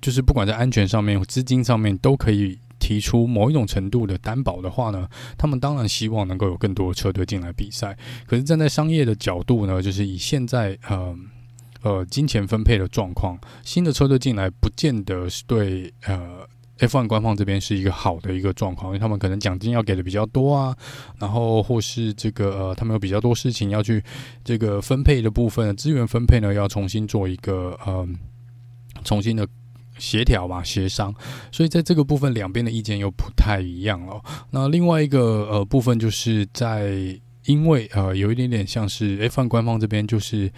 就是不管在安全上面、资金上面都可以提出某一种程度的担保的话呢，他们当然希望能够有更多的车队进来比赛。可是站在商业的角度呢，就是以现在金钱分配的状况，新的车队进来不见得是对F1 官方这边是一个好的一个状况，因为他们可能奖金要给的比较多啊，然后或是这个他们有比较多事情要去这个分配的部分资源分配呢，要重新做一个重新的协调吧，协商，所以在这个部分两边的意见又不太一样了。那另外一个部分就是在因为有一点点像是 F1 官方这边，就是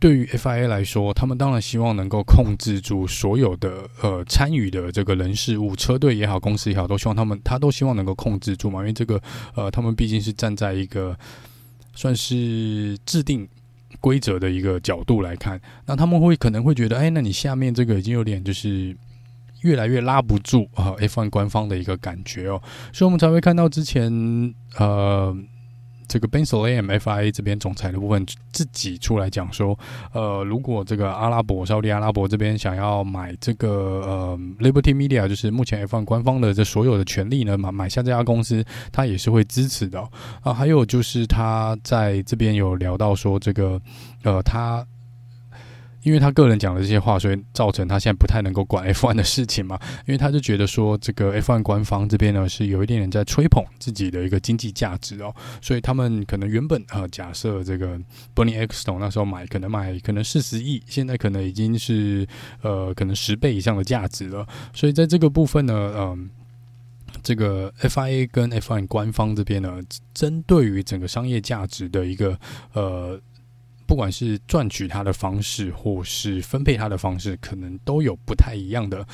对于 FIA 来说，他们当然希望能够控制住所有的参与的这个人事物，车队也好，公司也好，都希望他都希望能够控制住嘛，因为这个他们毕竟是站在一个算是制定规则的一个角度来看，那他们可能会觉得，哎，那你下面这个已经有点就是越来越拉不住F1 官方的一个感觉哦，所以我们才会看到之前这个 Ben Solheim FIA 这边总裁的部分自己出来讲说，如果这个沙特阿拉伯这边想要买这个Liberty Media， 就是目前 F1 官方的这所有的权利呢，买下这家公司，他也是会支持的啊。还有就是他在这边有聊到说，这个他因为他个人讲的这些话，所以造成他现在不太能够管 F1 的事情嘛。因为他就觉得说，这个 F1 官方这边呢是有一点点在吹捧自己的一个经济价值哦，所以他们可能原本假设这个 Bernie Ecclestone 那时候买可能40亿，现在可能已经是可能10倍以上的价值了。所以在这个部分呢，这个 FIA 跟 F1 官方这边呢，针对于整个商业价值的一个不管是赚取它的方式或是分配它的方式，可能都有不太一样的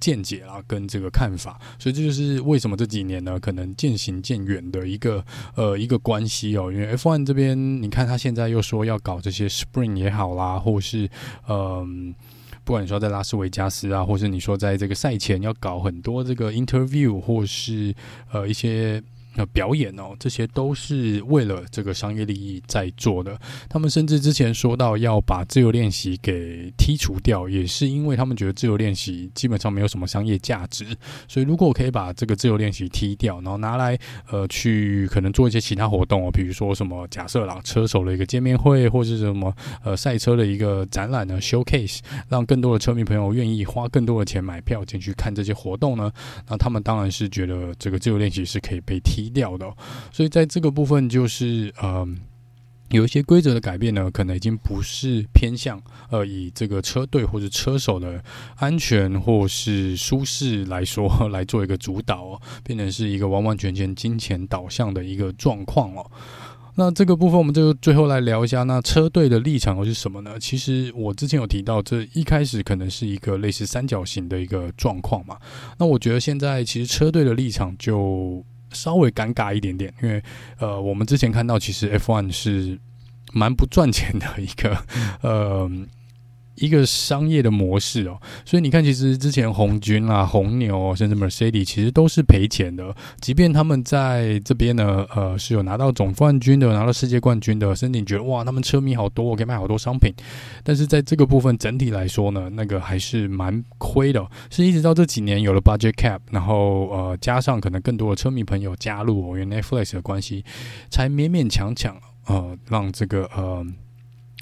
见解啦跟这个看法，所以这就是为什么这几年呢可能渐行渐远的一个关系哦。因为 F1 这边你看他现在又说要搞这些 Spring 也好啦，或是不管你说在拉斯维加斯啊，或是你说在这个赛前要搞很多这个 interview 或是一些表演哦，这些都是为了这个商业利益在做的。他们甚至之前说到要把自由练习给剔除掉，也是因为他们觉得自由练习基本上没有什么商业价值，所以如果我可以把这个自由练习剔掉，然后拿来去可能做一些其他活动哦，比如说什么假设啦，车手的一个见面会，或是什么赛车的一个展览呢 showcase， 让更多的车迷朋友愿意花更多的钱买票进去看这些活动呢，那他们当然是觉得这个自由练习是可以被剔掉的，所以在这个部分就是有一些规则的改变呢，可能已经不是偏向以这个车队或者车手的安全或是舒适来说来做一个主导哦，变成是一个完完全全金钱导向的一个状况哦。那这个部分我们就最后来聊一下，那车队的立场又是什么呢？其实我之前有提到，这一开始可能是一个类似三角形的一个状况嘛，那我觉得现在其实车队的立场就稍微尴尬一点点，因为我们之前看到其实 F1 是蛮不赚钱的一个一个商业的模式哦，所以你看，其实之前红军啦、红牛，甚至 Mercedes， 其实都是赔钱的。即便他们在这边呢，是有拿到总冠军的，拿到世界冠军的，甚至你觉得哇，他们车迷好多，我可以卖好多商品。但是在这个部分整体来说呢，那个还是蛮亏的哦。是一直到这几年有了 budget cap， 然后加上可能更多的车迷朋友加入哦，因为 Netflix 的关系，才勉勉强强让这个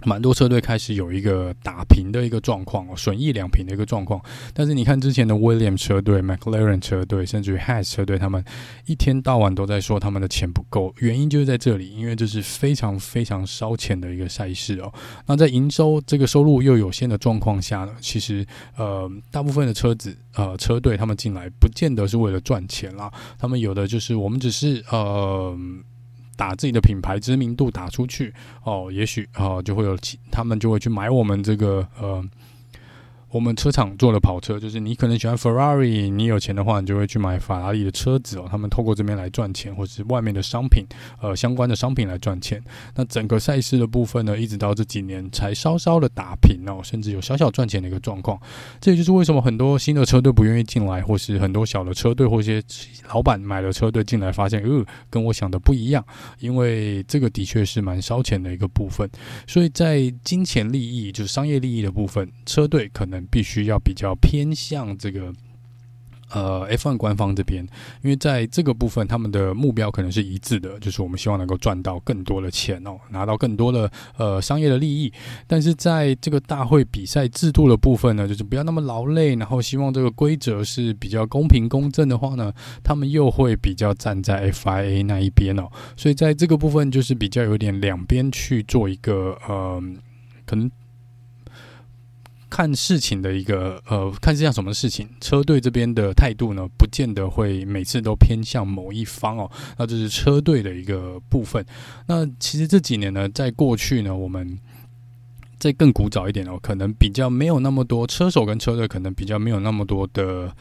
蛮多车队开始有一个打平的一个状况，损益两平的一个状况。但是你看之前的 Williams 车队、 McLaren 车队，甚至于 Haas 车队，他们一天到晚都在说他们的钱不够，原因就是在这里，因为这是非常非常烧钱的一个赛事哦。那在营收这个收入又有限的状况下呢，其实大部分的车子车队他们进来不见得是为了赚钱啦，他们有的就是我们只是打自己的品牌知名度打出去哦，也许就会有他们就会去买我们这个我们车厂做的跑车，就是你可能喜欢 Ferrari， 你有钱的话，你就会去买法拉利的车子哦。他们透过这边来赚钱，或是外面的商品，相关的商品来赚钱。那整个赛事的部分呢，一直到这几年才稍稍的打平哦，甚至有小小赚钱的一个状况。这也就是为什么很多新的车队不愿意进来，或是很多小的车队或一些老板买了车队进来，发现跟我想的不一样，因为这个的确是蛮烧钱的一个部分。所以在金钱利益，就是商业利益的部分，车队可能必须要比较偏向这个F1 官方这边，因为在这个部分他们的目标可能是一致的，就是我们希望能够赚到更多的钱哦，拿到更多的商业的利益。但是在这个大会比赛制度的部分呢，就是不要那么劳累，然后希望这个规则是比较公平公正的话呢，他们又会比较站在 FIA 那一边哦。所以在这个部分就是比较有点两边去做一个可能看事情的一个看是像什么事情，车队这边的态度呢，不见得会每次都偏向某一方哦。那这是车队的一个部分。那其实这几年呢，在过去呢，我们再更古早一点哦，可能比较没有那么多车手跟车队，可能比较没有那么多的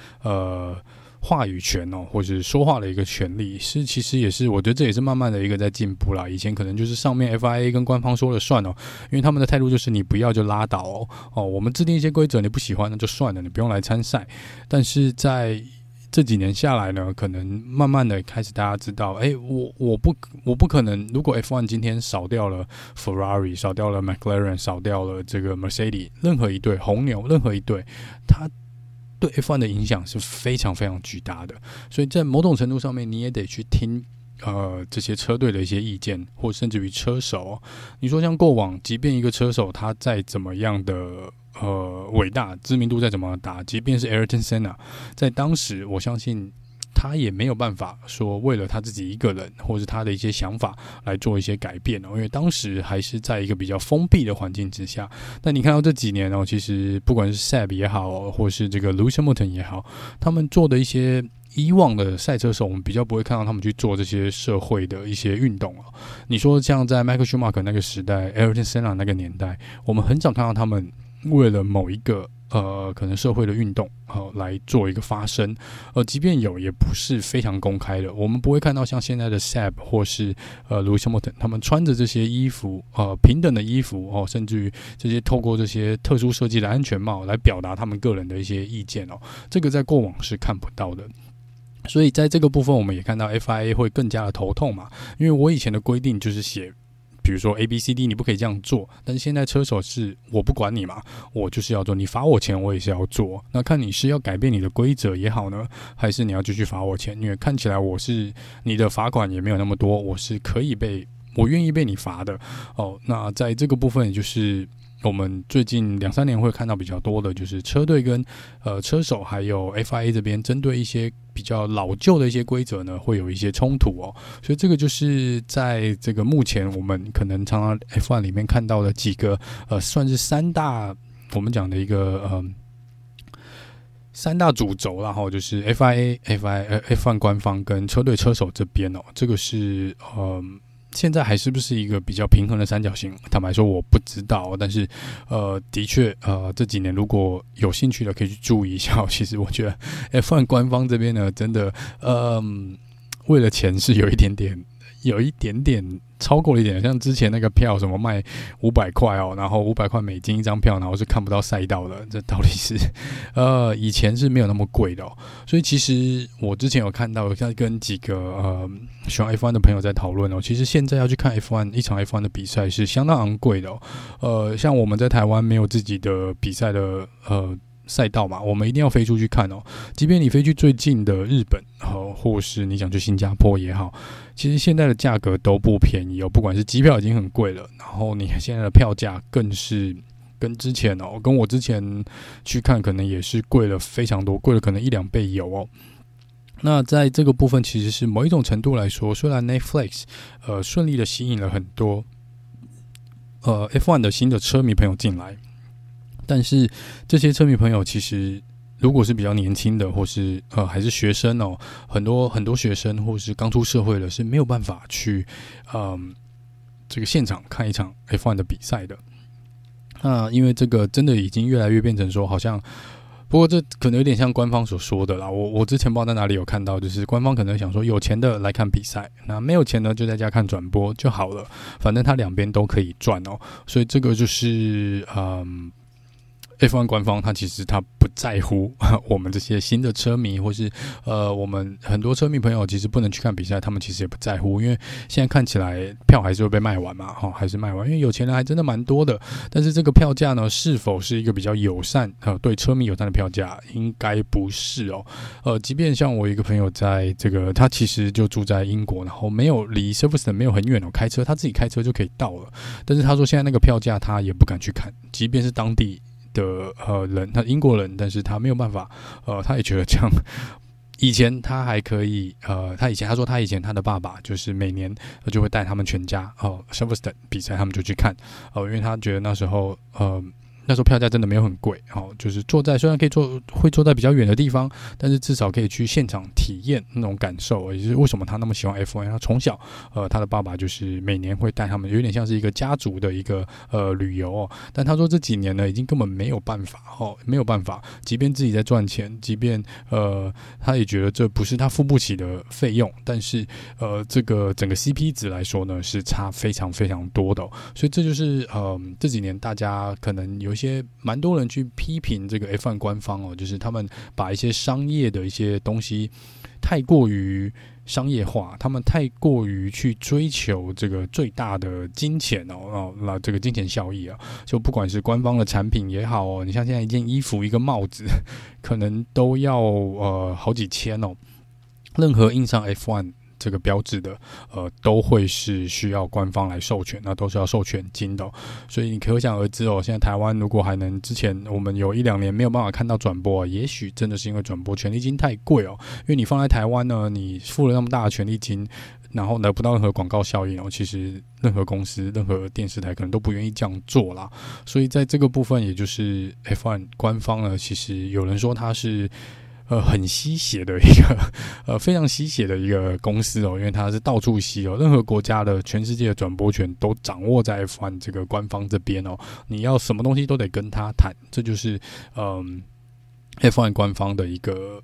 话语权哦，或是说话的一个权利，是其实也是我觉得这也是慢慢的一个在进步啦。以前可能就是上面 FIA 跟官方说了算哦，因为他们的态度就是你不要就拉倒哦，我们制定一些规则，你不喜欢那就算了，你不用来参赛。但是在这几年下来呢，可能慢慢的开始大家知道，我不可能，如果 F1 今天少掉了 Ferrari， 少掉了 McLaren， 少掉了这个 Mercedes， 任何一队红牛，任何一队，他对 F1 的影响是非常非常巨大的，所以在某种程度上面，你也得去听这些车队的一些意见，或甚至于车手哦。你说像过往，即便一个车手他再怎么样的伟大，知名度再怎么大，即便是 Ayrton Senna， 在当时我相信他也没有办法说为了他自己一个人或是他的一些想法来做一些改变哦，因为当时还是在一个比较封闭的环境之下。但你看到这几年哦，其实不管是 Seb 也好，或是这个 Lewis Hamilton 也好，他们做的一些以往的赛车手，我们比较不会看到他们去做这些社会的一些运动哦。你说像在 Michael Schumacher 那个时代， Ayrton Senna 那个年代，我们很少看到他们为了某一个可能社会的运动来做一个发声，即便有也不是非常公开的。我们不会看到像现在的 Seb 或是Lewis Hamilton 他们穿着这些衣服，平等的衣服哦，甚至于这些透过这些特殊设计的安全帽来表达他们个人的一些意见哦，这个在过往是看不到的。所以在这个部分我们也看到 FIA 会更加的头痛嘛，因为我以前的规定就是写比如说 ABCD 你不可以这样做，但是现在车手是我不管你嘛，我就是要做，你罚我钱我也是要做，那看你是要改变你的规则也好呢，还是你要继续罚我钱，因为看起来我是你的罚款也没有那么多，我是可以被我愿意被你罚的哦。那在这个部分也就是我们最近两三年会看到比较多的，就是车队跟车手还有 FIA 这边针对一些比较老旧的一些规则呢，会有一些冲突哦。所以这个就是在这个目前我们可能常常 F1 里面看到的几个算是三大我们讲的一个三大主轴啦齁，就是 F1 官方跟车队车手这边哦。这个是现在还是不是一个比较平衡的三角形？坦白说我不知道，但是的确这几年如果有兴趣的可以去注意一下。其实我觉得 F1 官方这边呢，真的为了钱是有一点点有一点点超过了一点，像之前那个票什么卖500块哦，然后500块美金一张票，然后是看不到赛道的，这到底是以前是没有那么贵的哦。所以其实我之前有看到，在跟几个喜欢 F1 的朋友在讨论哦，其实现在要去看 F1 一场 F1 的比赛是相当昂贵的哦。像我们在台湾没有自己的比赛的赛道嘛，我们一定要飞出去看哦。即便你飞去最近的日本，或是你想去新加坡也好，其实现在的价格都不便宜哦。不管是机票已经很贵了，然后你现在的票价更是跟之前哦，跟我之前去看可能也是贵了非常多，贵了可能1-2倍有哦。那在这个部分，其实是某一种程度来说，虽然 Netflix 顺利的吸引了很多F1 的新的车迷朋友进来。但是这些车迷朋友其实如果是比较年轻的，或是还是学生哦，很多学生或是刚出社会的是没有办法去这个现场看一场 F1 的比赛的。那因为这个真的已经越来越变成说好像，不过这可能有点像官方所说的啦，我之前不知道在哪里有看到，就是官方可能想说有钱的来看比赛，那没有钱呢就在家看转播就好了，反正他两边都可以赚哦。所以这个就是F1 官方他其实他不在乎我们这些新的车迷，或是我们很多车迷朋友其实不能去看比赛，他们其实也不在乎，因为现在看起来票还是会被卖完嘛，还是卖完，因为有钱人还真的蛮多的。但是这个票价呢，是否是一个比较友善对车迷友善的票价，应该不是哦。即便像我一个朋友在这个，他其实就住在英国，然后没有离 Silverstone 没有很远哦，开车他自己开车就可以到了，但是他说现在那个票价他也不敢去看，即便是当地的人，他英国人，但是他没有办法，他也觉得这样。以前他还可以，他说他以前他的爸爸就是每年就会带他们全家Silverstone 比赛，他们就去看，因为他觉得那时候票价真的没有很贵，就是坐在虽然可以坐在比较远的地方，但是至少可以去现场体验那种感受，也就是为什么他那么喜欢 F1。 他从小他的爸爸就是每年会带他们，有点像是一个家族的一个旅游哦。但他说这几年呢已经根本没有办法即便自己在赚钱，即便他也觉得这不是他付不起的费用，但是这个整个 CP 值来说呢是差非常非常多的哦。所以这就是这几年大家可能有一些蛮多人去批评这个 F1 官方哦，就是他们把一些商业的一些东西太过于商业化，他们太过于去追求这个最大的金钱哦，那这个金钱效益啊，就不管是官方的产品也好哦，你像现在一件衣服一个帽子可能都要好几千哦，任何印上 F1这个标志的都会是需要官方来授权，那都是要授权金的哦。所以你可想而知哦，现在台湾如果还能，之前我们有1-2年没有办法看到转播，也许真的是因为转播权利金太贵哦。因为你放在台湾呢，你付了那么大的权利金，然后得不到任何广告效应哦，其实任何公司任何电视台可能都不愿意这样做啦。所以在这个部分，也就是 F1 官方呢，其实有人说它是很吸血的一个非常吸血的一个公司哦，因为它是到处吸哦，任何国家的全世界的转播权都掌握在 F1 这个官方这边哦，你要什么东西都得跟他谈，这就是F1 官方的一个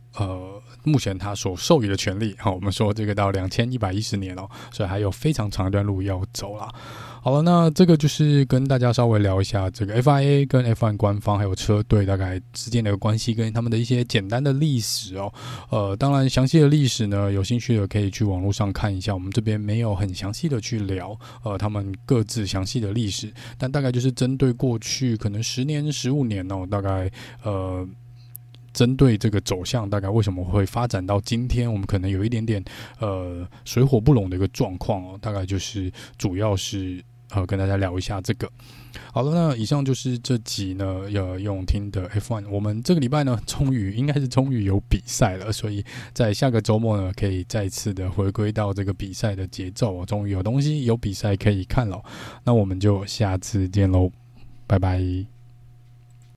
目前他所授予的权利。好，我们说这个到2110年哦，所以还有非常长一段路要走啦。好了，那这个就是跟大家稍微聊一下这个 FIA 跟 F1 官方还有车队大概之间的一个关系，跟他们的一些简单的历史哦。当然详细的历史呢，有兴趣的可以去网络上看一下，我们这边没有很详细的去聊他们各自详细的历史，但大概就是针对过去可能10年、15年哦，大概针对这个走向，大概为什么会发展到今天，我们可能有一点点水火不容的一个状况哦，大概就是主要是跟大家聊一下这个。好了，那以上就是这集呢用听的 F1。 我们这个礼拜呢应该是终于有比赛了，所以在下个周末呢可以再次的回归到这个比赛的节奏哦，终于有东西有比赛可以看了。那我们就下次见喽，拜拜。